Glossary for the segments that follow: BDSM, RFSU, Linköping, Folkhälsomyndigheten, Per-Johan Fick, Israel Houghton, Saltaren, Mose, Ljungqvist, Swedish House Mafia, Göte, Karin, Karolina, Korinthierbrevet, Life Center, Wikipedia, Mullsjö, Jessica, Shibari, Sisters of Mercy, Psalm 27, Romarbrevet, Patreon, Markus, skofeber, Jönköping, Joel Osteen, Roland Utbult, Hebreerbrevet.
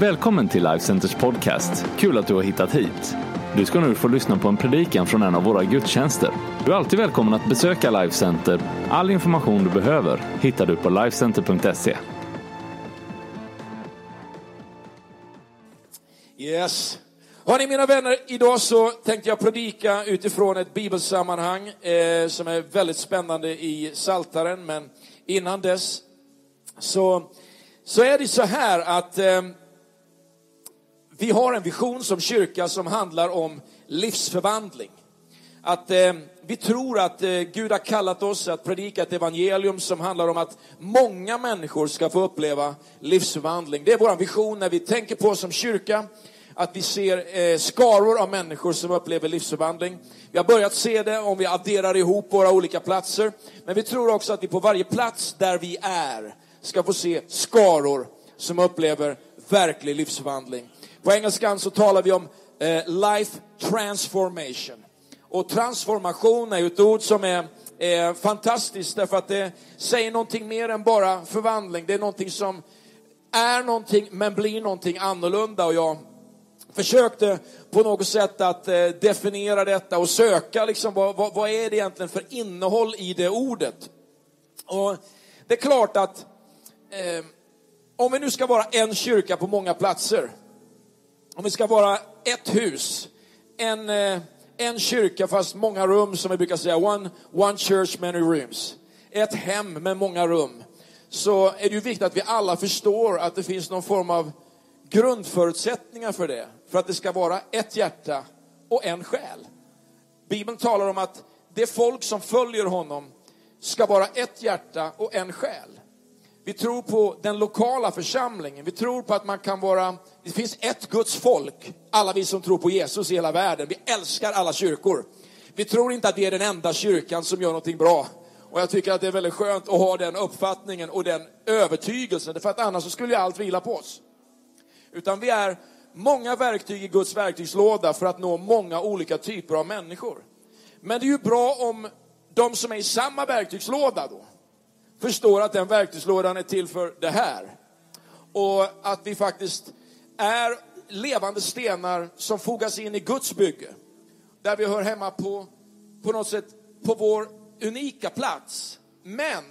Välkommen till Life Centers podcast. Kul att du har hittat hit. Du ska nu få lyssna på en predikan från en av våra gudstjänster. Du är alltid välkommen att besöka Life Center. All information du behöver hittar du på lifecenter.se. Yes. Hörrni mina vänner, idag så tänkte jag predika utifrån ett bibelsammanhang som är väldigt spännande i Saltaren. Men innan dess så är det så här att vi har en vision som kyrka som handlar om livsförvandling. Att vi tror att Gud har kallat oss att predika ett evangelium som handlar om att många människor ska få uppleva livsförvandling. Det är vår vision när vi tänker på som kyrka. Att vi ser skaror av människor som upplever livsförvandling. Vi har börjat se det om vi adderar ihop våra olika platser. Men vi tror också att vi på varje plats där vi är ska få se skaror som upplever verklig livsförvandling. På engelskan så talar vi om life transformation. Och transformation är ett ord som är fantastiskt. Därför att det säger någonting mer än bara förvandling. Det är någonting som är någonting men blir någonting annorlunda. Och jag försökte på något sätt att definiera detta och söka liksom, vad är det egentligen för innehåll i det ordet. Och det är klart att om vi nu ska vara en kyrka på många platser, om vi ska vara ett hus, en kyrka fast många rum, som vi brukar säga, one church many rooms, ett hem med många rum, så är det ju viktigt att vi alla förstår att det finns någon form av grundförutsättningar för det. För att det ska vara ett hjärta och en själ. Bibeln talar om att det folk som följer honom ska vara ett hjärta och en själ. Vi tror på den lokala församlingen. Vi tror på att man kan vara... Det finns ett Guds folk. Alla vi som tror på Jesus i hela världen. Vi älskar alla kyrkor. Vi tror inte att det är den enda kyrkan som gör någonting bra. Och jag tycker att det är väldigt skönt att ha den uppfattningen och den övertygelsen. För att annars så skulle ju allt vila på oss. Utan vi är många verktyg i Guds verktygslåda för att nå många olika typer av människor. Men det är ju bra om de som är i samma verktygslåda då förstår att den verktygslådan är till för det här. Och att vi faktiskt är levande stenar som fogas in i Guds bygge. Där vi hör hemma på något sätt på vår unika plats. Men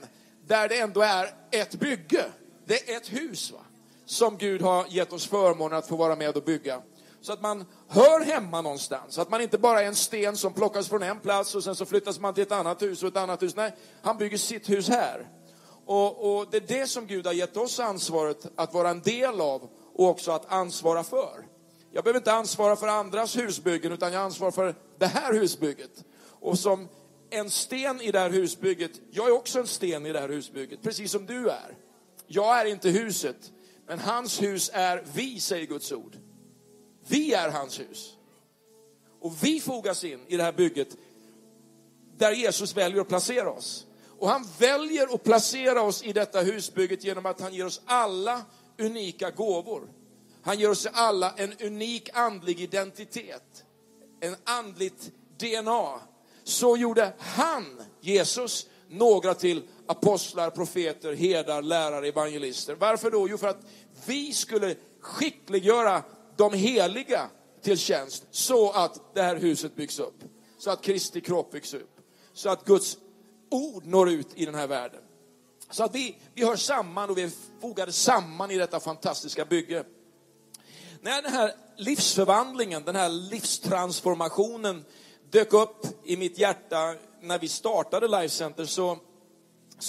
där det ändå är ett bygge. Det är ett hus va? Som Gud har gett oss förmånen att få vara med och bygga. Så att man hör hemma någonstans. Så att man inte bara är en sten som plockas från en plats och sen så flyttas man till ett annat hus och ett annat hus. Nej, han bygger sitt hus här. Och det är det som Gud har gett oss ansvaret att vara en del av och också att ansvara för. Jag behöver inte ansvara för andras husbyggen utan jag ansvarar för det här husbygget. Och som en sten i det här husbygget, jag är också en sten i det här husbygget. Precis som du är. Jag är inte huset. Men hans hus är vi, säger Guds ord. Vi är hans hus. Och vi fogas in i det här bygget där Jesus väljer att placera oss. Och han väljer att placera oss i detta husbygget genom att han ger oss alla unika gåvor. Han ger oss alla en unik andlig identitet. En andligt DNA. Så gjorde han, Jesus, några till apostlar, profeter, herdar, lärare, evangelister. Varför då? Jo, för att vi skulle skickliggöra de heliga till tjänst så att det här huset byggs upp. Så att Kristi kropp byggs upp. Så att Guds ord når ut i den här världen. Så att vi hör samman och vi är fogade samman i detta fantastiska bygge. När den här livsförvandlingen, den här livstransformationen dök upp i mitt hjärta när vi startade Life Center så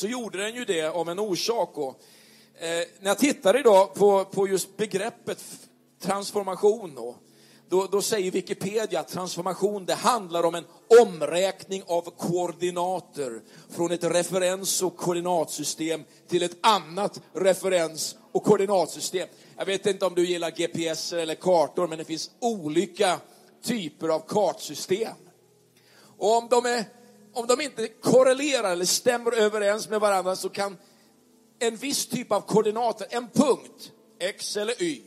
gjorde den ju det av en orsak. Och, när jag tittar idag på just begreppet transformation. Då säger Wikipedia att transformation det handlar om en omräkning av koordinater. Från ett referens- och koordinatsystem till ett annat referens- och koordinatsystem. Jag vet inte om du gillar GPS eller kartor men det finns olika typer av kartsystem. Och om de inte korrelerar eller stämmer överens med varandra så kan en viss typ av koordinater, en punkt, X eller Y,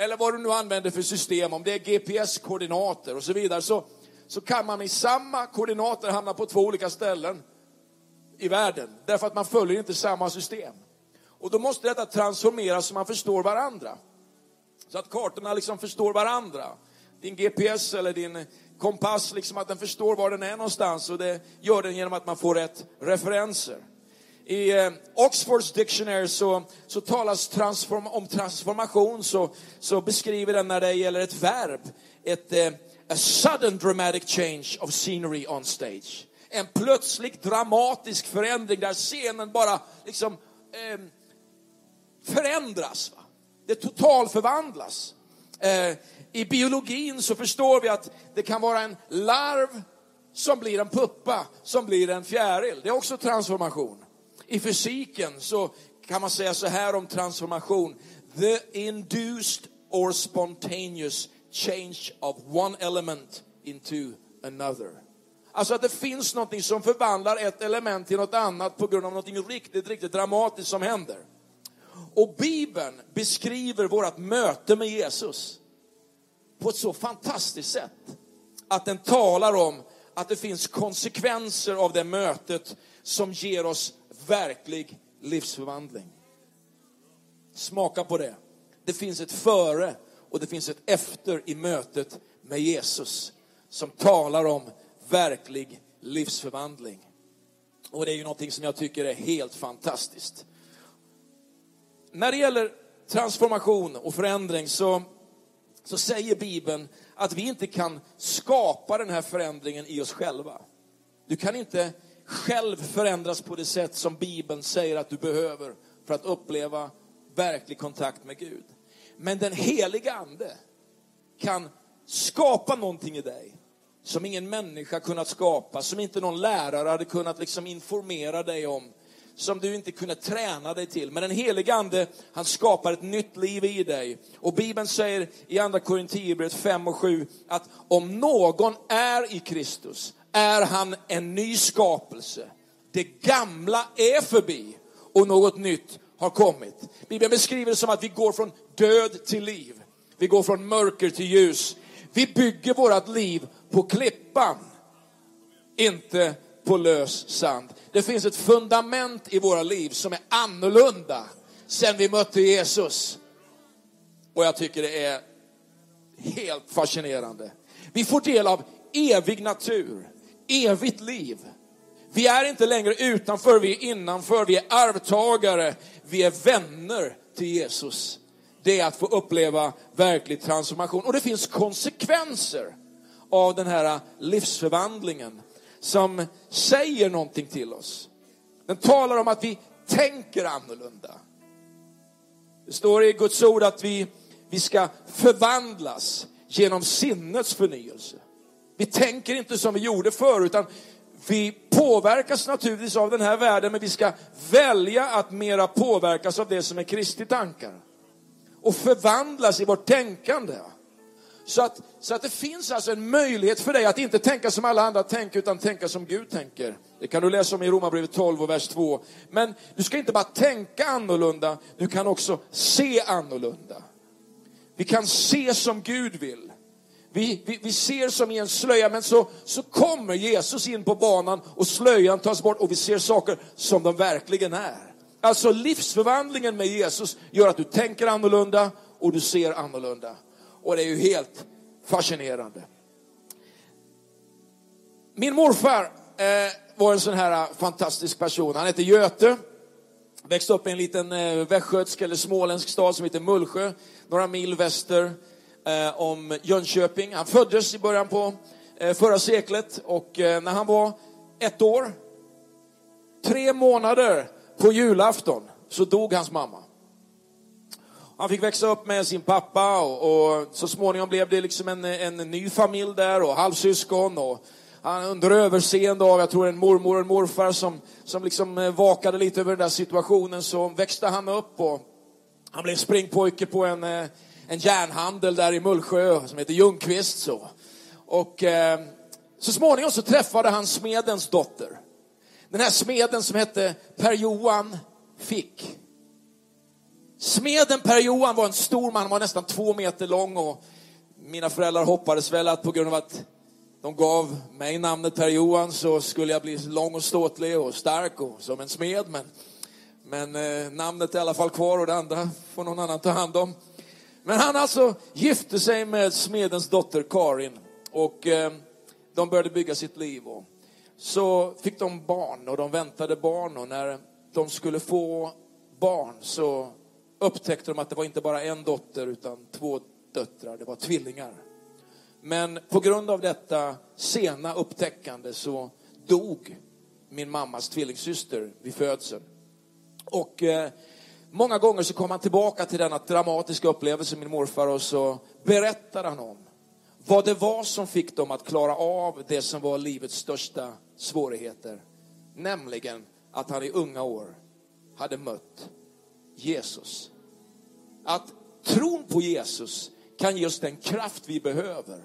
eller vad du nu använder för system, om det är GPS-koordinater och så vidare, så kan man i samma koordinater hamna på två olika ställen i världen. Därför att man följer inte samma system. Och då måste detta transformeras så man förstår varandra. Så att kartorna liksom förstår varandra. Din GPS eller din kompass, liksom att den förstår var den är någonstans. Och det gör den genom att man får rätt referenser. I Oxfords Dictionary så talas om transformation. Så beskriver den när det gäller ett verb. A sudden dramatic change of scenery on stage. En plötslig dramatisk förändring där scenen bara liksom förändras. Va? Det totalförvandlas. I biologin så förstår vi att det kan vara en larv som blir en puppa, som blir en fjäril. Det är också transformation. I fysiken så kan man säga så här om transformation. The induced or spontaneous change of one element into another. Alltså att det finns något som förvandlar ett element till något annat på grund av något riktigt dramatiskt som händer. Och Bibeln beskriver vårt möte med Jesus på ett så fantastiskt sätt att den talar om att det finns konsekvenser av det mötet som ger oss verklig livsförvandling. Smaka på det. Det finns ett före och det finns ett efter i mötet med Jesus som talar om verklig livsförvandling. Och det är ju någonting som jag tycker är helt fantastiskt. När det gäller transformation och förändring så säger Bibeln att vi inte kan skapa den här förändringen i oss själva. Du kan inte själv förändras på det sätt som Bibeln säger att du behöver för att uppleva verklig kontakt med Gud. Men den heliga ande kan skapa någonting i dig som ingen människa kunnat skapa, som inte någon lärare hade kunnat liksom informera dig om, som du inte kunde träna dig till. Men den helige ande, han skapar ett nytt liv i dig. Och Bibeln säger i andra Korinthierbrevet 5:7 att om någon är i Kristus är han en ny skapelse. Det gamla är förbi och något nytt har kommit. Bibeln beskriver det som att vi går från död till liv. Vi går från mörker till ljus. Vi bygger vårt liv på klippan, inte på lös sand. Det finns ett fundament i våra liv som är annorlunda sen vi mötte Jesus. Och jag tycker det är helt fascinerande. Vi får del av evig natur, evigt liv. Vi är inte längre utanför, vi är innanför, vi är arvtagare, vi är vänner till Jesus. Det är att få uppleva verklig transformation. Och det finns konsekvenser av den här livsförvandlingen som säger någonting till oss. Den talar om att vi tänker annorlunda. Det står i Guds ord att vi ska förvandlas genom sinnets förnyelse. Vi tänker inte som vi gjorde förr, utan vi påverkas naturligtvis av den här världen, men vi ska välja att mera påverkas av det som är Kristi tankar. Och förvandlas i vårt tänkande. Så att det finns alltså en möjlighet för dig att inte tänka som alla andra tänker, utan tänka som Gud tänker. Det kan du läsa om i Romarbrevet 12 och vers 2. Men du ska inte bara tänka annorlunda, du kan också se annorlunda. Vi kan se som Gud vill. Vi ser som i en slöja, men så kommer Jesus in på banan och slöjan tas bort och vi ser saker som de verkligen är. Alltså livsförvandlingen med Jesus gör att du tänker annorlunda och du ser annorlunda. Och det är ju helt fascinerande. Min morfar var en sån här fantastisk person. Han hette Göte. Växte upp i en liten västgötsk eller småländsk stad som heter Mullsjö. Några mil väster om Jönköping. Han föddes i början på förra seklet. Och när han var 1 år, 3 månader på julafton, så dog hans mamma. Han fick växa upp med sin pappa och så småningom blev det liksom en ny familj där och halvsyskon. Och han under överseende av, jag tror, en mormor och en morfar som liksom vakade lite över den där situationen. Så växte han upp och han blev springpojke på en järnhandel där i Mullsjö som heter Ljungqvist. Så småningom så träffade han smedens dotter. Den här smeden som hette Per-Johan Fick. Smeden Per-Johan var en stor man, han var nästan 2 meter lång, och mina föräldrar hoppades väl att på grund av att de gav mig namnet Per-Johan så skulle jag bli lång och ståtlig och stark och som en smed, men namnet är i alla fall kvar och det andra får någon annan ta hand om. Men han alltså gifte sig med smedens dotter Karin. Och de började bygga sitt liv. Och så fick de barn och de väntade barn. Och när de skulle få barn så upptäckte de att det var inte bara en dotter utan två döttrar. Det var tvillingar. Men på grund av detta sena upptäckande så dog min mammas tvillingsyster vid födseln. Och många gånger så kom han tillbaka till denna dramatiska upplevelse min morfar, och så berättade han om vad det var som fick dem att klara av det som var livets största svårigheter. Nämligen att han i unga år hade mött Jesus. Att tron på Jesus kan ge oss den kraft vi behöver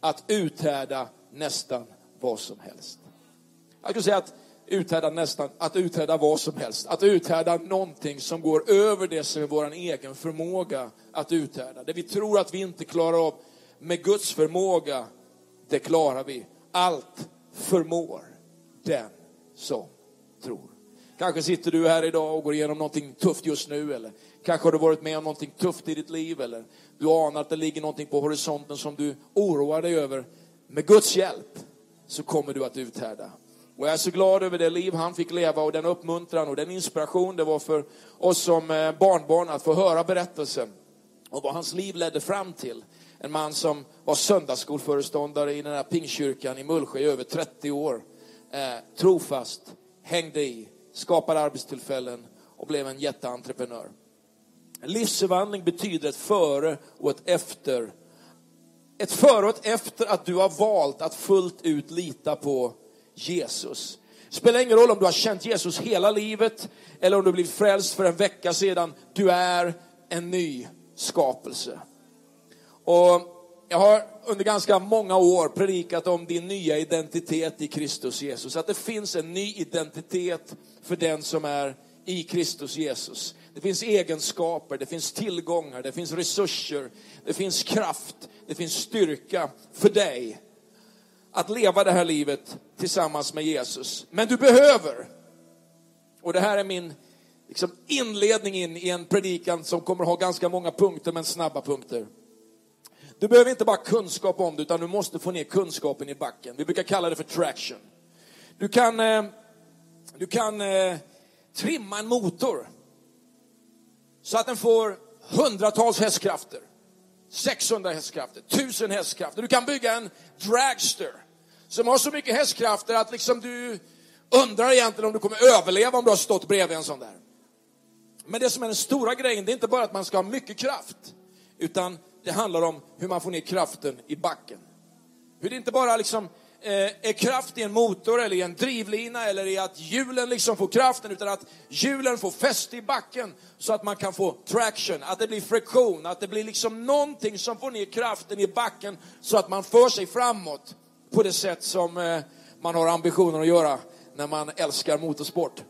att uthärda nästan vad som helst. Jag skulle säga att uthärda nästan, att uthärda vad som helst. Att uthärda någonting som går över det som är vår egen förmåga att uthärda. Det vi tror att vi inte klarar av med Guds förmåga, det klarar vi. Allt förmår den som tror. Kanske sitter du här idag och går igenom någonting tufft just nu, eller kanske har du varit med om någonting tufft i ditt liv, eller du anar att det ligger någonting på horisonten som du oroar dig över. Med Guds hjälp så kommer du att uthärda. Och jag är så glad över det liv han fick leva och den uppmuntran och den inspiration det var för oss som barnbarn att få höra berättelsen och vad hans liv ledde fram till. En man som var söndagsskolföreståndare i den här pingkyrkan i Mullsjö i över 30 år. Trofast, hängde i, skapade arbetstillfällen och blev en jätteentreprenör. En livsförvandling betyder ett före och ett efter. Ett före och ett efter att du har valt att fullt ut lita på Jesus. Spelar ingen roll om du har känt Jesus hela livet eller om du blivit frälst för en vecka sedan. Du är en ny skapelse. Och jag har under ganska många år predikat om din nya identitet i Kristus Jesus. Att det finns en ny identitet för den som är i Kristus Jesus. Det finns egenskaper, det finns tillgångar, det finns resurser, det finns kraft, det finns styrka för dig att leva det här livet tillsammans med Jesus. Men du behöver, och det här är min inledning in i en predikan som kommer ha ganska många punkter, men snabba punkter. Du behöver inte bara kunskap om det, utan du måste få ner kunskapen i backen. Vi brukar kalla det för traction. Du kan trimma en motor så att den får hundratals hästkrafter, 600 hästkrafter, 1000 hästkrafter. Du kan bygga en dragster som har så mycket hästkrafter att du undrar egentligen om du kommer överleva om du har stått bredvid en sån där. Men det som är den stora grejen, det är inte bara att man ska ha mycket kraft, utan det handlar om hur man får ner kraften i backen. Hur det inte bara är kraft i en motor eller i en drivlina eller i att hjulen får kraften, utan att hjulen får fäste i backen så att man kan få traction, att det blir friktion, att det blir någonting som får ner kraften i backen så att man för sig framåt på det sätt som man har ambitionen att göra när man älskar motorsport.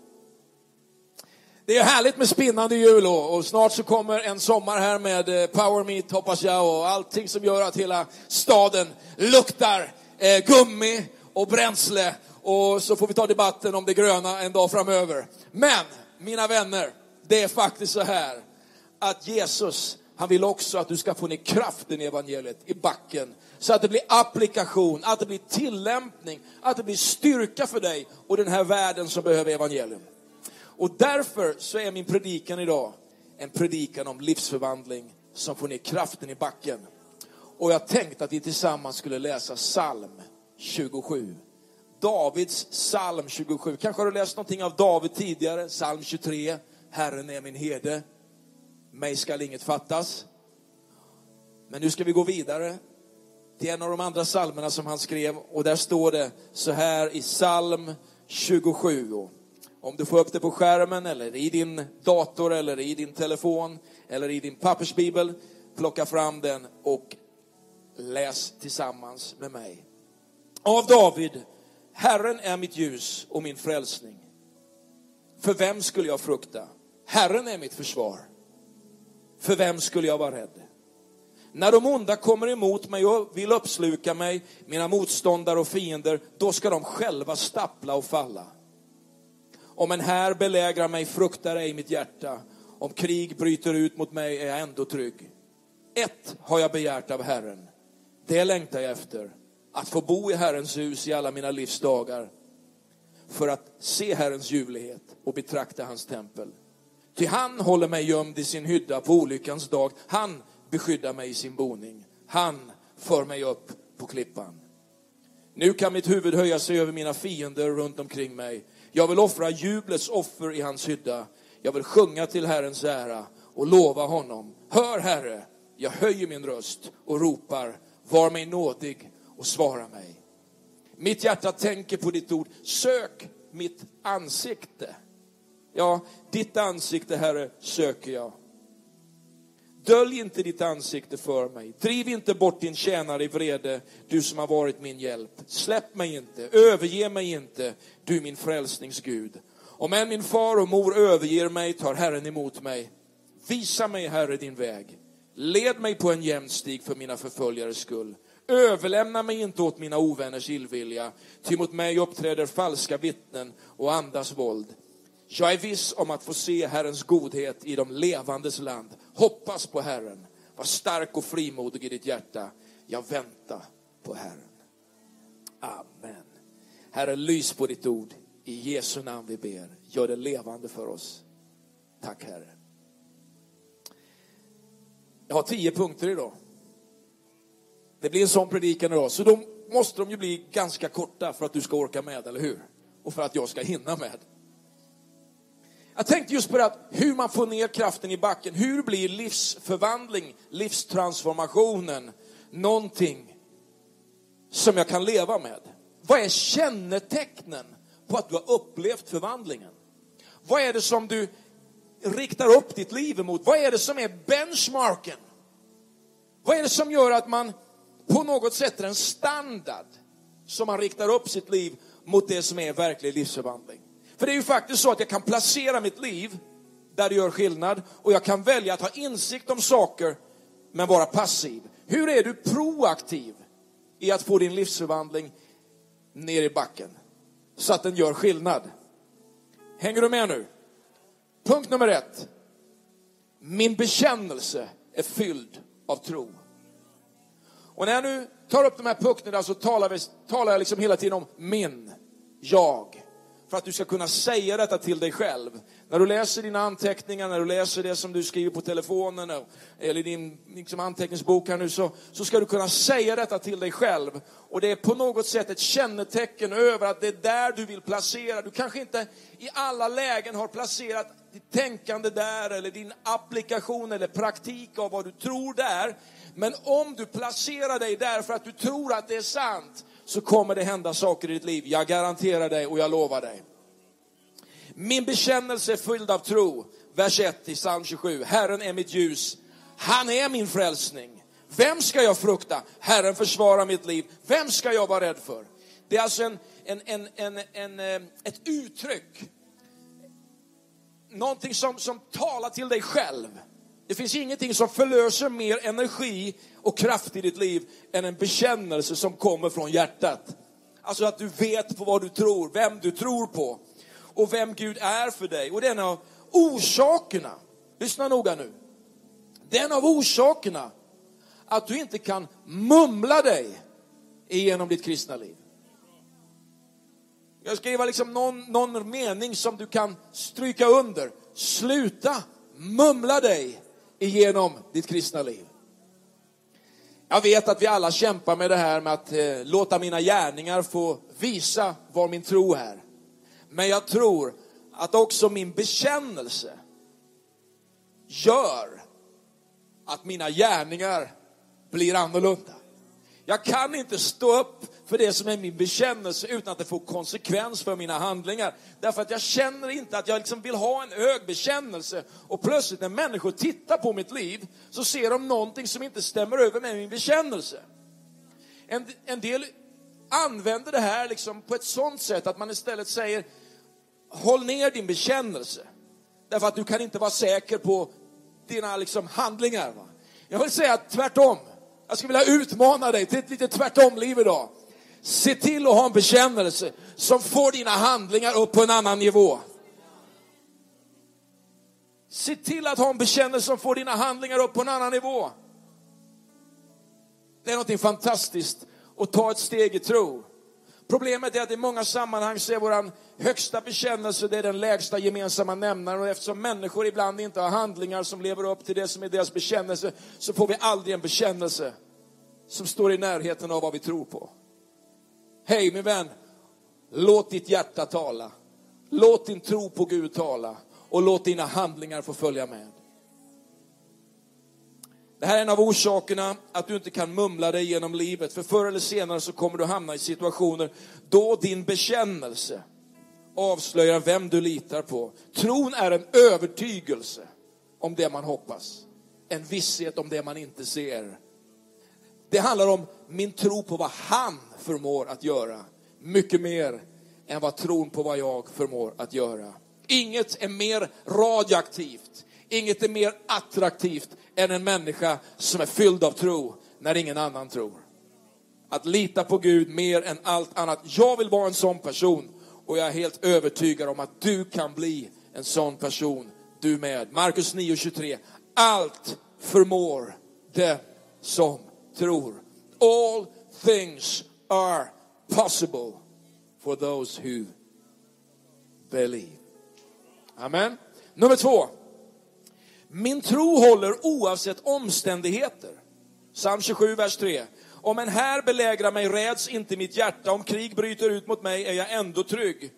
Det är härligt med spinnande hjul, och snart så kommer en sommar här med Power Meet, hoppas jag, och allting som gör att hela staden luktar gummi och bränsle. Och så får vi ta debatten om det gröna en dag framöver. Men, mina vänner, det är faktiskt så här att Jesus, han vill också att du ska få ner kraften i evangeliet i backen. Så att det blir applikation, att det blir tillämpning, att det blir styrka för dig och den här världen som behöver evangelium. Och därför så är min predikan idag en predikan om livsförvandling som får ner kraften i backen. Och jag tänkte att vi tillsammans skulle läsa psalm 27. Davids psalm 27. Kanske har du läst någonting av David tidigare. Psalm 23. Herren är min herde. Mig skall inget fattas. Men nu ska vi gå vidare till en av de andra psalmerna som han skrev. Och där står det så här i psalm 27. Och om du får upp det på skärmen eller i din dator eller i din telefon eller i din pappersbibel, plocka fram den och läs tillsammans med mig. Av David. Herren är mitt ljus och min frälsning. För vem skulle jag frukta? Herren är mitt försvar. För vem skulle jag vara rädd? När de onda kommer emot mig och vill uppsluka mig, mina motståndare och fiender, då ska de själva stappla och falla. Om en här belägrar mig, fruktar ej mitt hjärta. Om krig bryter ut mot mig är jag ändå trygg. Ett har jag begärt av Herren, det längtar jag efter, att få bo i Herrens hus i alla mina livsdagar, för att se Herrens ljuvlighet och betrakta hans tempel. Ty han håller mig gömd i sin hydda på olyckans dag. Han beskyddar mig i sin boning. Han för mig upp på klippan. Nu kan mitt huvud höja sig över mina fiender runt omkring mig. Jag vill offra jublets offer i hans hydda. Jag vill sjunga till Herrens ära och lova honom. Hör Herre, jag höjer min röst och ropar. Var mig nådig och svara mig. Mitt hjärta tänker på ditt ord. Sök mitt ansikte. Ja, ditt ansikte, Herre, söker jag. Dölj inte ditt ansikte för mig. Driv inte bort din tjänare i vrede, du som har varit min hjälp. Släpp mig inte, överge mig inte, du min frälsningsgud. Om än min far och mor överger mig, tar Herren emot mig. Visa mig, Herre, din väg. Led mig på en jämn stig för mina förföljares skull. Överlämna mig inte åt mina ovänners illvilja, ty mot mig uppträder falska vittnen och andas våld. Jag är viss om att få se Herrens godhet i de levandes land. Hoppas på Herren. Var stark och frimodig i ditt hjärta. Jag väntar på Herren. Amen. Herre, lys på ditt ord. I Jesu namn vi ber. Gör det levande för oss. Tack Herre. Jag har 10 punkter idag. Det blir en sån predikan idag. Så då måste de ju bli ganska korta för att du ska orka med, eller hur? Och för att jag ska hinna med. Jag tänkte just på det, hur man får ner kraften i backen. Hur blir livsförvandling, livstransformationen, någonting som jag kan leva med? Vad är kännetecknen på att du har upplevt förvandlingen? Vad är det som du riktar upp ditt liv emot? Vad är det som är benchmarken? Vad är det som gör att man på något sätt är en standard som man riktar upp sitt liv mot det som är verklig livsförvandling? För det är ju faktiskt så att jag kan placera mitt liv där det gör skillnad. Och jag kan välja att ha insikt om saker men vara passiv. Hur är du proaktiv i att få din livsförvandling ner i backen så att den gör skillnad? Hänger du med nu? Punkt nummer 1. Min bekännelse är fylld av tro. Och när jag nu tar upp de här punkterna så talar jag liksom hela tiden om min, jag. För att du ska kunna säga detta till dig själv. När du läser dina anteckningar, när du läser det som du skriver på telefonen eller din liksom, anteckningsbok här nu, så ska du kunna säga detta till dig själv. Och det är på något sätt ett kännetecken över att det är där du vill placera. Du kanske inte i alla lägen har placerat ditt tänkande där eller din applikation eller praktik av vad du tror där. Men om du placerar dig där för att du tror att det är sant, så kommer det hända saker i ditt liv. Jag garanterar dig och jag lovar dig. Min bekännelse är fylld av tro. Vers 1 i Psalm 27. Herren är mitt ljus. Han är min frälsning. Vem ska jag frukta? Herren försvarar mitt liv. Vem ska jag vara rädd för? Det är alltså ett uttryck. Någonting som talar till dig själv. Det finns ingenting som förlöser mer energi och kraft i ditt liv än en bekännelse som kommer från hjärtat. Alltså att du vet på vad du tror, vem du tror på och vem Gud är för dig. Och den av orsakerna, lyssna noga nu, den av orsakerna att du inte kan mumla dig igenom ditt kristna liv. Jag skriver liksom någon mening som du kan stryka under. Sluta mumla dig igenom ditt kristna liv. Jag vet att vi alla kämpar med det här med att låta mina gärningar få visa var min tro är. Men jag tror att också min bekännelse gör att mina gärningar blir annorlunda. Jag kan inte stå upp för det som är min bekännelse utan att det får konsekvens för mina handlingar. Därför att jag känner inte att jag liksom vill ha en hög bekännelse. Och plötsligt när människor tittar på mitt liv så ser de någonting som inte stämmer över med min bekännelse. En del använder det här liksom på ett sånt sätt att man istället säger håll ner din bekännelse. Därför att du kan inte vara säker på dina liksom handlingar. Va? Jag vill säga tvärtom. Jag skulle vilja utmana dig till ett lite tvärtomliv idag. Se till att ha en bekännelse som får dina handlingar upp på en annan nivå. Se till att ha en bekännelse som får dina handlingar upp på en annan nivå. Det är någonting fantastiskt att ta ett steg i tro. Problemet är att i många sammanhang så är vår högsta bekännelse det är den lägsta gemensamma nämnaren. Och eftersom människor ibland inte har handlingar som lever upp till det som är deras bekännelse, så får vi aldrig en bekännelse som står i närheten av vad vi tror på. Hej min vän, låt ditt hjärta tala. Låt din tro på Gud tala. Och låt dina handlingar få följa med. Det här är en av orsakerna att du inte kan mumla dig genom livet. För förr eller senare så kommer du hamna i situationer då din bekännelse avslöjar vem du litar på. Tron är en övertygelse om det man hoppas. En visshet om det man inte ser. Det handlar om min tro på vad han förmår att göra. Mycket mer än vad tron på vad jag förmår att göra. Inget är mer radioaktivt. Inget är mer attraktivt än en människa som är fylld av tro när ingen annan tror. Att lita på Gud mer än allt annat. Jag vill vara en sån person och jag är helt övertygad om att du kan bli en sån person. Du med. Markus 9:23. Allt förmår det som tror. All things are possible for those who believe. Amen. Nummer 2. Min tro håller oavsett omständigheter. Psalm 27, vers 3. Om en här belägrar mig räds inte mitt hjärta. Om krig bryter ut mot mig är jag ändå trygg.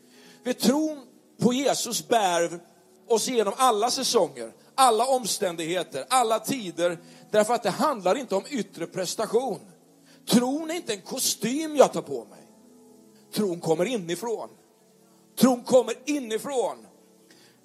Vid tron på Jesus bär oss genom alla säsonger, alla omständigheter, alla tider. Därför att det handlar inte om yttre prestation. Tron är inte en kostym jag tar på mig. Tron kommer inifrån. Tron kommer inifrån.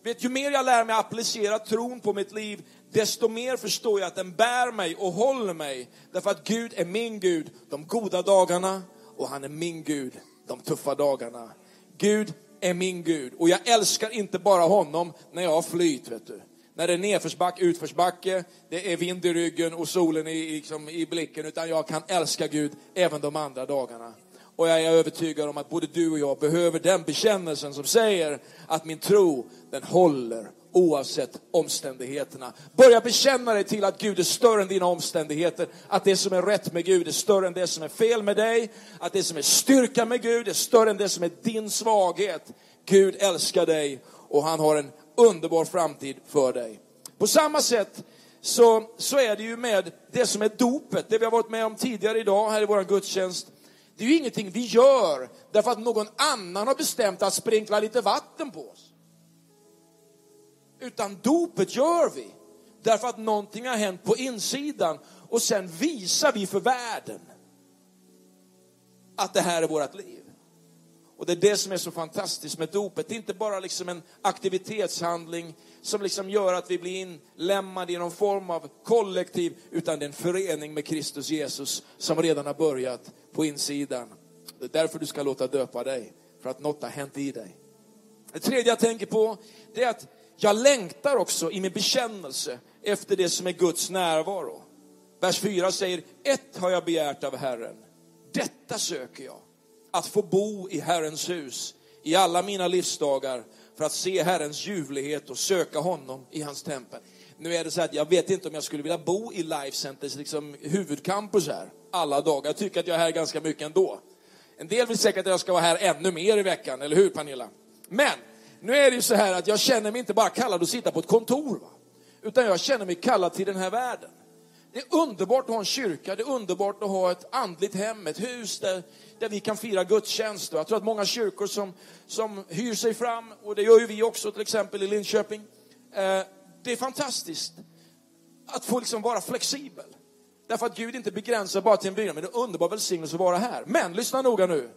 Vet, ju mer jag lär mig applicera tron på mitt liv, desto mer förstår jag att den bär mig och håller mig. Därför att Gud är min Gud de goda dagarna och han är min Gud de tuffa dagarna. Gud är min Gud och jag älskar inte bara honom när jag har flyt, vet du. När det är nedförsback, utförsbacke, det är vind i ryggen och solen i blicken. Utan jag kan älska Gud även de andra dagarna. Och jag är övertygad om att både du och jag behöver den bekännelsen som säger att min tro, den håller oavsett omständigheterna. Börja bekänna dig till att Gud är större än dina omständigheter. Att det som är rätt med Gud är större än det som är fel med dig. Att det som är styrka med Gud är större än det som är din svaghet. Gud älskar dig och han har en underbar framtid för dig. På samma sätt så är det ju med det som är dopet. Det vi har varit med om tidigare idag här i vår gudstjänst. Det är ju ingenting vi gör därför att någon annan har bestämt att sprinkla lite vatten på oss. Utan dopet gör vi därför att någonting har hänt på insidan. Och sen visar vi för världen att det här är vårt liv. Och det är det som är så fantastiskt med dopet. Det är inte bara liksom en aktivitetshandling som liksom gör att vi blir inlämnade i någon form av kollektiv. Utan det är en förening med Kristus Jesus som redan har börjat på insidan. Det är därför du ska låta döpa dig. För att något har hänt i dig. Det tredje jag tänker på det är att jag längtar också i min bekännelse efter det som är Guds närvaro. Vers 4 säger: ett har jag begärt av Herren. Detta söker jag. Att få bo i Herrens hus i alla mina livsdagar för att se Herrens ljuvlighet och söka honom i hans tempel. Nu är det så att jag vet inte om jag skulle vilja bo i Life Centers liksom huvudcampus här alla dagar. Jag tycker att jag är här ganska mycket ändå. En del vill säkert att jag ska vara här ännu mer i veckan, eller hur Pernilla? Men nu är det ju så här att jag känner mig inte bara kallad att sitta på ett kontor, va? Utan jag känner mig kallad till den här världen. Det är underbart att ha en kyrka. Det är underbart att ha ett andligt hem, ett hus där vi kan fira gudstjänster. Jag tror att många kyrkor som hyr sig fram, och det gör ju vi också till exempel i Linköping. Det är fantastiskt att få liksom vara flexibel. Därför att Gud inte begränsar bara till en byggnad, men det är underbart välsignelse att vara här. Men lyssna noga nu.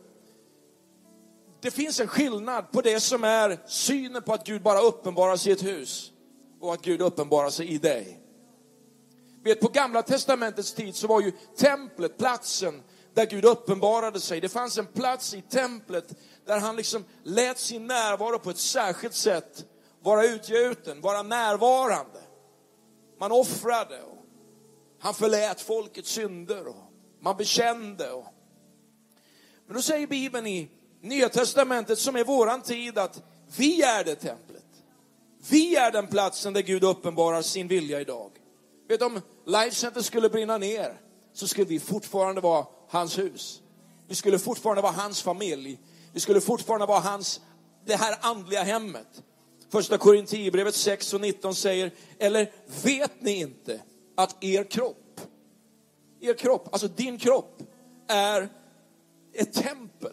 Det finns en skillnad på det som är synen på att Gud bara uppenbarar sig i ett hus och att Gud uppenbarar sig i dig. Vet, på Gamla testamentets tid så var ju templet platsen där Gud uppenbarade sig. Det fanns en plats i templet där han liksom lät sin närvaro på ett särskilt sätt vara utgjuten, vara närvarande. Man offrade och han förlät folkets synder och man bekände. Men då säger Bibeln i Nya testamentet, som är våran tid, att vi är det templet. Vi är den platsen där Gud uppenbarar sin vilja idag. Vet du, om Life Center skulle brinna ner så skulle vi fortfarande vara hans hus. Vi skulle fortfarande vara hans familj. Vi skulle fortfarande vara hans, det här andliga hemmet. Första Korinthierbrevet 6:19 säger: eller vet ni inte att er kropp, alltså din kropp, är ett tempel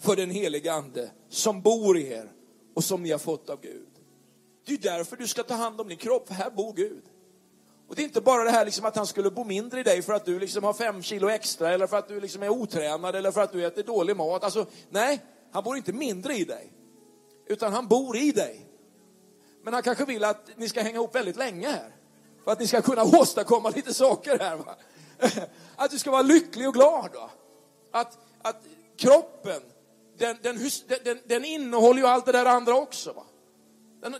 för den heliga ande som bor i er och som ni har fått av Gud. Det är därför du ska ta hand om din kropp, för här bor Gud. Och det är inte bara det här liksom att han skulle bo mindre i dig för att du liksom har 5 kilo extra, eller för att du liksom är otränad, eller för att du äter dålig mat. Alltså, nej, han bor inte mindre i dig, utan han bor i dig. Men han kanske vill att ni ska hänga ihop väldigt länge här, för att ni ska kunna åstadkomma lite saker här, va? Att du ska vara lycklig och glad, va? Att kroppen, den innehåller ju allt det där andra också, va?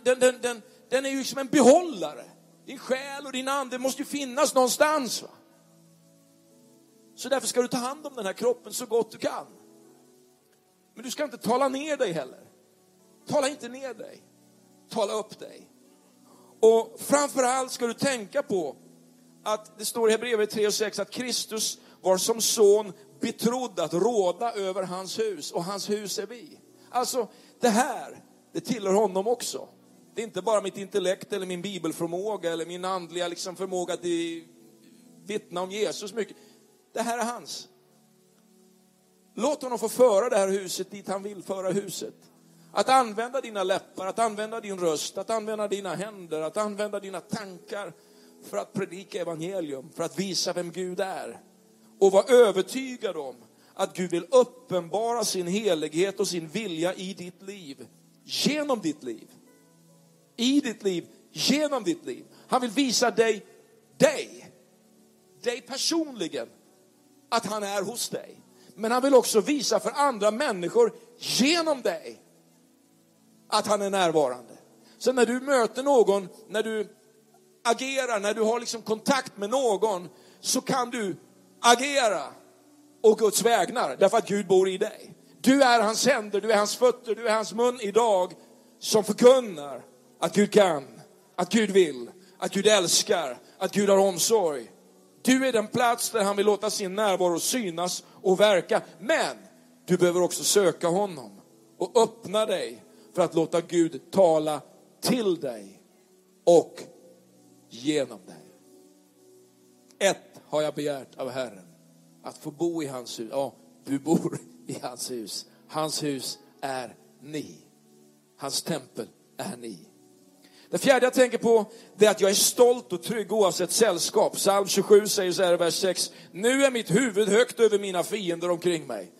Den är ju som en behållare. Din själ och din ande måste ju finnas någonstans, va? Så därför ska du ta hand om den här kroppen så gott du kan. Men du ska inte tala ner dig heller. Tala inte ner dig. Tala upp dig. Och framförallt ska du tänka på att det står i Hebreerbrevet 3:6 att Kristus var som son betrodd att råda över hans hus. Och hans hus är vi. Alltså det här, det tillhör honom också. Det är inte bara mitt intellekt eller min bibelförmåga eller min andliga liksom förmåga att vittna om Jesus mycket. Det här är hans. Låt honom få föra det här huset dit han vill föra huset. Att använda dina läppar, att använda din röst, att använda dina händer, att använda dina tankar för att predika evangelium, för att visa vem Gud är. Och vara övertygad om att Gud vill uppenbara sin helighet och sin vilja i ditt liv. Genom ditt liv. I ditt liv, genom ditt liv. Han vill visa dig personligen, att han är hos dig. Men han vill också visa för andra människor genom dig att han är närvarande. Så när du möter någon, när du agerar, när du har liksom kontakt med någon, så kan du agera och Guds vägnar, därför att Gud bor i dig. Du är hans händer, du är hans fötter, du är hans mun idag som förkunnar att Gud kan, att Gud vill, att Gud älskar, att Gud har omsorg. Du är den plats där han vill låta sin närvaro synas och verka. Men du behöver också söka honom och öppna dig för att låta Gud tala till dig och genom dig. 1 har jag begärt av Herren, att få bo i hans hus. Ja, du bor i hans hus. Hans hus är ni. Hans tempel är ni. Det 4 jag tänker på, det är att jag är stolt och trygg oavsett sällskap. Psalm 27 säger så här i vers 6: nu är mitt huvud högt över mina fiender omkring mig.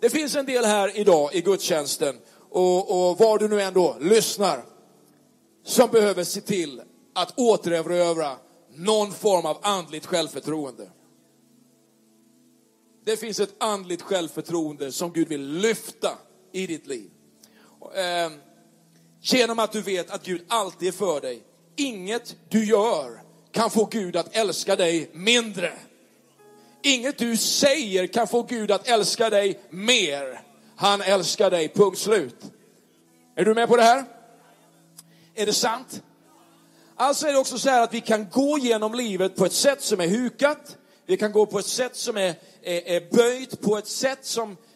Det finns en del här idag i gudstjänsten, och var du nu ändå lyssnar, som behöver se till att återerövra någon form av andligt självförtroende. Det finns ett andligt självförtroende som Gud vill lyfta i ditt liv. Genom att du vet att Gud alltid är för dig. Inget du gör kan få Gud att älska dig mindre. Inget du säger kan få Gud att älska dig mer. Han älskar dig, punkt slut. Är du med på det här? Är det sant? Alltså är det också så här att vi kan gå genom livet på ett sätt som är hukat. Vi kan gå på ett sätt som är böjt. På ett sätt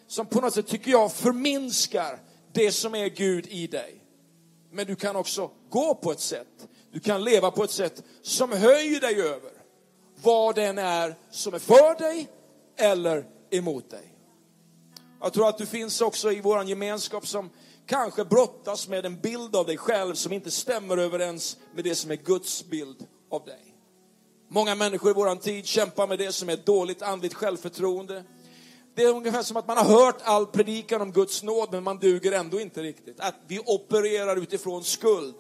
som på något sätt, tycker jag, förminskar det som är Gud i dig. Men du kan också gå på ett sätt. Du kan leva på ett sätt som höjer dig över vad den är som är för dig eller emot dig. Jag tror att du finns också i våran gemenskap som kanske brottas med en bild av dig själv som inte stämmer överens med det som är Guds bild av dig. Många människor i våran tid kämpar med det som är dåligt andligt självförtroende. Det är ungefär som att man har hört all predikan om Guds nåd, men man duger ändå inte riktigt. Att vi opererar utifrån skuld.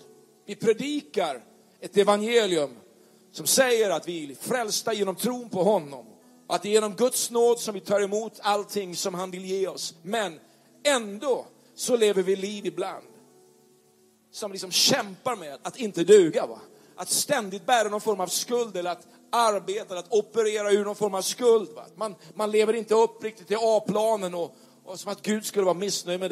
Vi predikar ett evangelium som säger att vi är frälsta genom tron på honom. Att det är genom Guds nåd som vi tar emot allting som han vill ge oss. Men ändå så lever vi liv ibland som liksom kämpar med att inte duga, va? Att ständigt bära någon form av skuld, eller att arbeta, att operera ur någon form av skuld, va? Man lever inte upp riktigt i A-planen, och som att Gud skulle vara missnöjd med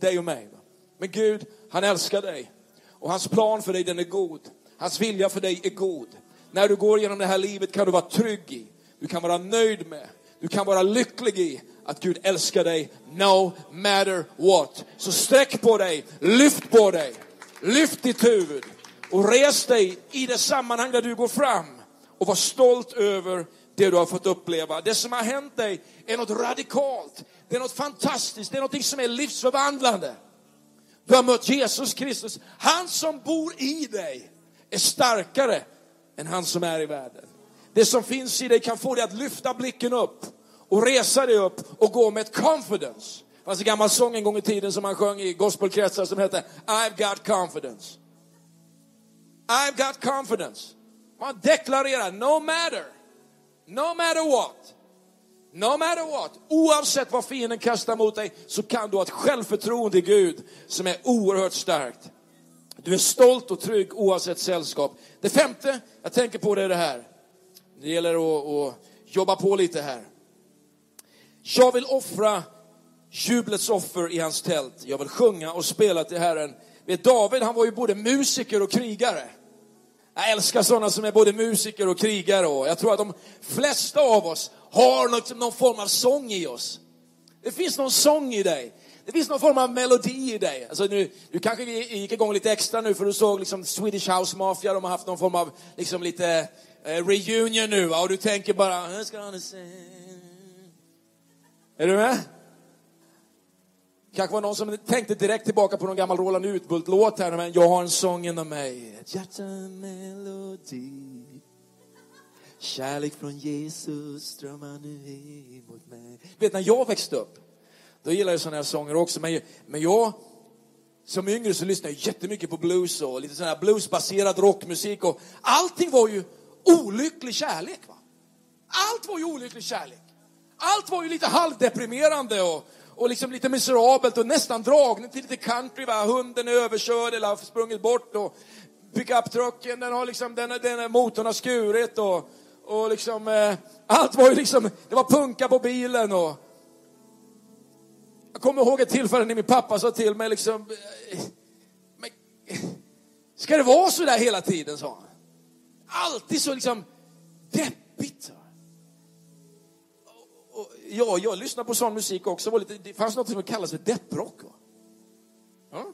dig och mig, va? Men Gud, han älskar dig, och hans plan för dig, den är god. Hans vilja för dig är god. När du går genom det här livet kan du vara trygg i. du kan vara nöjd med, du kan vara lycklig i att Gud älskar dig no matter what. Så sträck på dig, lyft på dig, lyft ditt huvud och res dig i det sammanhang där du går fram och var stolt över det du har fått uppleva. Det som har hänt dig är något radikalt, det är något fantastiskt, det är något som är livsförvandlande. Du har mött Jesus Kristus. Han som bor i dig är starkare än han som är i världen. Det som finns i dig kan få dig att lyfta blicken upp och resa dig upp och gå med ett confidence. Det fanns en gammal sång en gång i tiden som man sjöng i gospelkretsar som hette I've got confidence. I've got confidence. Man deklarerar no matter what. Oavsett vad fienden kastar mot dig så kan du ha ett självförtroende i Gud som är oerhört starkt. Du är stolt och trygg oavsett sällskap. Det femte jag tänker på det är det här. Det gäller att jobba på lite här. Jag vill offra jublets offer i hans tält. Jag vill sjunga och spela till Herren. Vet David, han var ju både musiker och krigare. Jag älskar sådana som är både musiker och krigare. Och jag tror att de flesta av oss har liksom någon form av sång i oss. Det finns någon sång i dig. Det finns någon form av melodi i dig. Alltså du kanske gick igång lite extra nu för du såg liksom Swedish House Mafia. De har haft någon form av liksom lite reunion nu. Och du tänker bara... Är du med? Kanske var någon som tänkte direkt tillbaka på någon gammal Roland Utbult låt här. Men jag har en sång inom mig. Ett hjärta, melodi. Kärlek från Jesus strömmar nu emot mig. Vet, när jag växte upp, då gillade jag sådana här sånger också. Men jag som yngre så lyssnade jag jättemycket på blues och lite sån här bluesbaserad rockmusik. Och allting var ju olycklig kärlek, va? Allt var ju olycklig kärlek. Allt var ju lite halvdeprimerande och liksom lite miserabelt och nästan dragning till lite country, va? Hunden är överkörd eller har sprungit bort och pick-up-trucken, den har liksom den motorn har skurit och liksom allt var ju liksom, det var punka på bilen. Och jag kommer ihåg ett tillfälle när min pappa sa till mig liksom, men ska det vara så där hela tiden, sa han. Alltid så liksom deppigt. Ja, jag lyssnade på sån musik också. Det fanns något som kallas för depprock. Ja?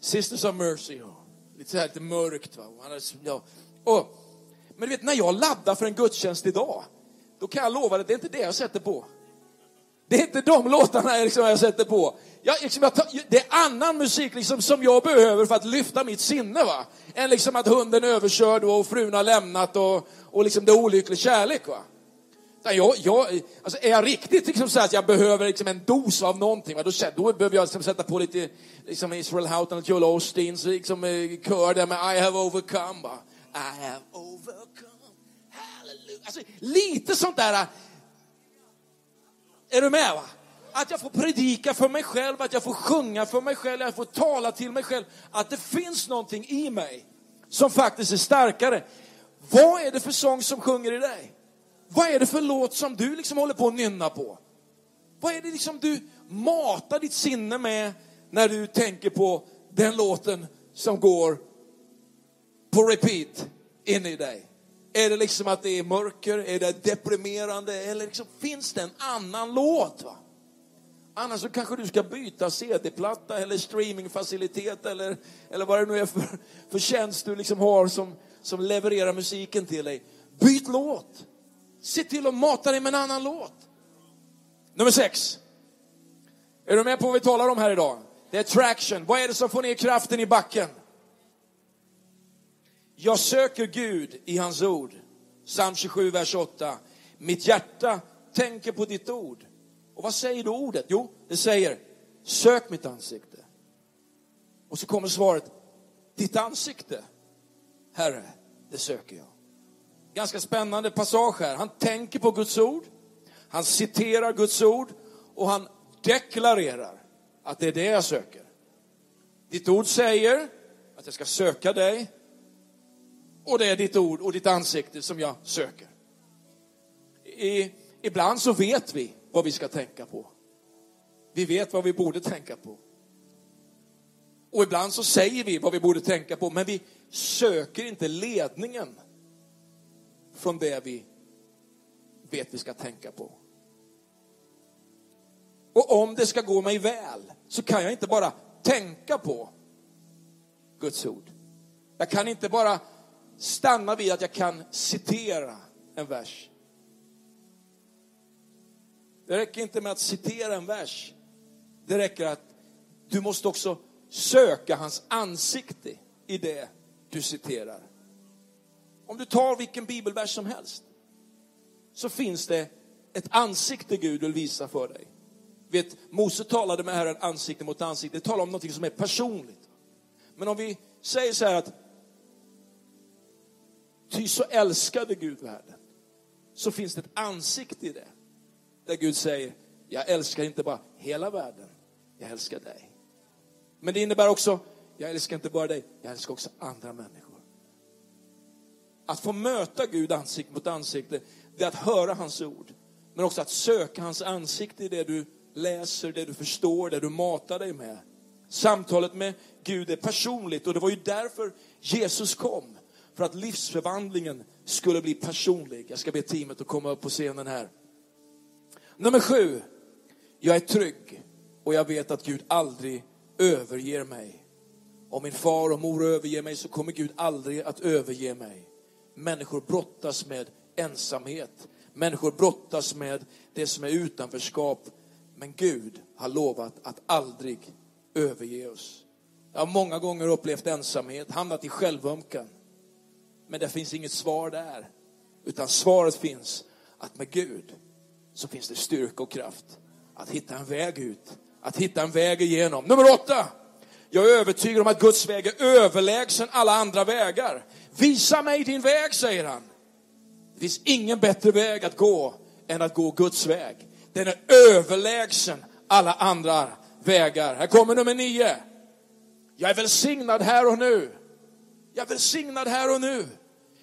Sisters of Mercy. Ja. Lite så här, lite mörkt. Va? Ja. Men du vet, när jag laddar för en gudstjänst idag, då kan jag lova att det är inte det jag sätter på. Det är inte de låtarna liksom jag sätter på. Det är annan musik liksom, som jag behöver för att lyfta mitt sinne, va? Än liksom att hunden är överkörd och frun har lämnat och liksom det är olycklig kärlek, va? Alltså är jag riktigt liksom så att jag behöver liksom en dos av någonting, va? Då behöver jag liksom sätta på lite liksom Israel Houghton och Joel Osteen liksom, kör där med I have overcome, va? I have overcome, hallelujah. Alltså lite sånt där. Är du med, va? Att jag får predika för mig själv, att jag får sjunga för mig själv, jag får tala till mig själv. Att det finns någonting i mig som faktiskt är starkare. Vad är det för sång som sjunger i dig? Vad är det för låt som du liksom håller på att nynna på? Vad är det liksom du matar ditt sinne med när du tänker på den låten som går på repeat in i dig? Är det liksom att det är mörker? Är det deprimerande? Eller liksom finns det en annan låt, va? Annars så kanske du ska byta CD-platta eller streamingfacilitet eller vad det nu är för tjänst du liksom har som levererar musiken till dig. Byt låt. Se till att mata dig med en annan låt. Nummer 6. Är du med på vad vi talar om här idag? Det är traction. Vad är det som får ner kraften i backen? Jag söker Gud i hans ord. Psalm 27, vers 8. Mitt hjärta tänker på ditt ord. Och vad säger då ordet? Jo, det säger, sök mitt ansikte. Och så kommer svaret, ditt ansikte, Herre, det söker jag. Ganska spännande passage här. Han tänker på Guds ord. Han citerar Guds ord. Och han deklarerar att det är det jag söker. Ditt ord säger att jag ska söka dig. Och det är ditt ord och ditt ansikte som jag söker. Ibland så vet vi vad vi ska tänka på. Vi vet vad vi borde tänka på. Och ibland så säger vi vad vi borde tänka på. Men vi söker inte ledningen från det vi vet vi ska tänka på. Och om det ska gå mig väl så kan jag inte bara tänka på Guds ord. Jag kan inte bara stanna vid att jag kan citera en vers. Det räcker inte med att citera en vers. Det räcker att du måste också söka hans ansikte i det du citerar. Om du tar vilken bibelvers som helst så finns det ett ansikte Gud vill visa för dig. Vet, Mose talade med Herren ansikte mot ansikte. Det talar om något som är personligt. Men om vi säger så här att ty så älskade Gud världen, så finns det ett ansikte i det. Där Gud säger, jag älskar inte bara hela världen, jag älskar dig. Men det innebär också, jag älskar inte bara dig, jag älskar också andra människor. Att få möta Gud ansikte mot ansikte, det är att höra hans ord. Men också att söka hans ansikte i det du läser, det du förstår, det du matar dig med. Samtalet med Gud är personligt, och det var ju därför Jesus kom. För att livsförvandlingen skulle bli personlig. Jag ska be teamet att komma upp på scenen här. Nummer 7. Jag är trygg och jag vet att Gud aldrig överger mig. Om min far och mor överger mig så kommer Gud aldrig att överge mig. Människor brottas med ensamhet. Människor brottas med det som är utanförskap. Men Gud har lovat att aldrig överge oss. Jag har många gånger upplevt ensamhet, hamnat i självömkan. Men det finns inget svar där. Utan svaret finns att med Gud så finns det styrka och kraft. Att hitta en väg ut. Att hitta en väg igenom. Nummer 8. Jag är övertygad om att Guds väg är överlägsen alla andra vägar. Visa mig din väg, säger han. Det finns ingen bättre väg att gå än att gå Guds väg. Den är överlägsen alla andra vägar. Här kommer nummer 9. Jag är välsignad här och nu. Jag är välsignad här och nu.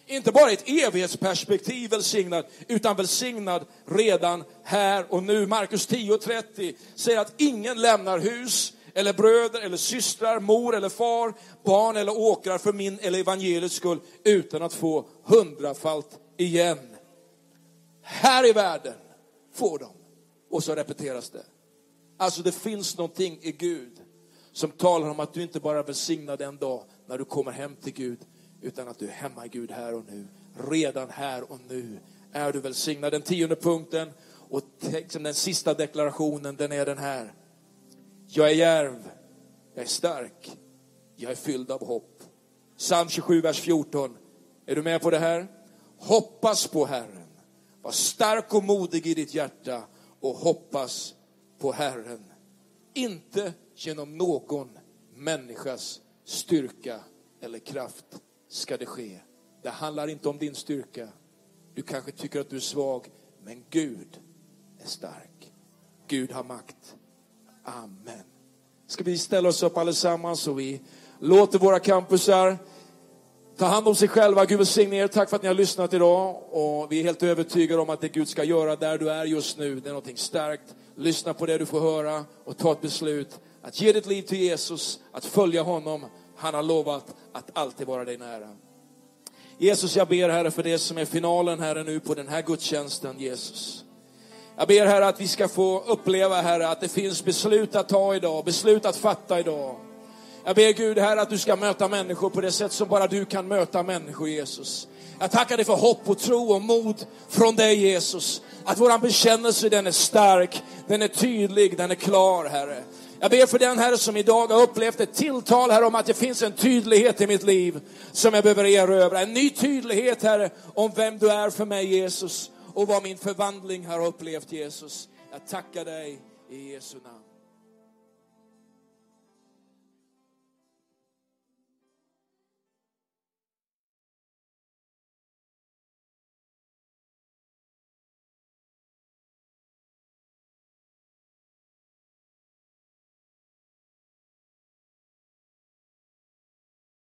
Inte bara i ett evighetsperspektiv välsignad, utan välsignad redan här och nu. Markus 10:30 säger att ingen lämnar hus eller bröder eller systrar, mor eller far, barn eller åkrar för min eller evangeliets skull utan att få 100-falt igen. Här i världen får de. Och så repeteras det. Alltså det finns någonting i Gud som talar om att du inte bara är välsignad en dag när du kommer hem till Gud, utan att du är hemma i Gud här och nu. Redan här och nu är du välsignad. Den 10:e punkten och den sista deklarationen, den är den här. Jag är djärv, jag är stark, jag är fylld av hopp. Psalm 27, vers 14. Är du med på det här? Hoppas på Herren. Var stark och modig i ditt hjärta och hoppas på Herren. Inte genom någon människas styrka eller kraft ska det ske. Det handlar inte om din styrka. Du kanske tycker att du är svag, men Gud är stark. Gud har makt. Amen. Ska vi ställa oss upp allesammans och vi låter våra campusar ta hand om sig själva. Gud välsigne er. Tack för att ni har lyssnat idag. Och vi är helt övertygade om att det Gud ska göra där du är just nu, det är någonting starkt. Lyssna på det du får höra och ta ett beslut att ge ditt liv till Jesus, att följa honom. Han har lovat att alltid vara dig nära. Jesus, jag ber Herre för det som är finalen Herre nu på den här gudstjänsten, Jesus. Jag ber Herre att vi ska få uppleva Herre att det finns beslut att ta idag, beslut att fatta idag. Jag ber Gud Herre att du ska möta människor på det sätt som bara du kan möta människor, Jesus. Jag tackar dig för hopp och tro och mod från dig, Jesus. Att våran bekännelse, den är stark, den är tydlig, den är klar, Herre. Jag ber för den här som idag har upplevt ett tilltal här om att det finns en tydlighet i mitt liv som jag behöver erövra. En ny tydlighet här om vem du är för mig, Jesus, och vad min förvandling har upplevt, Jesus. Jag tackar dig i Jesu namn.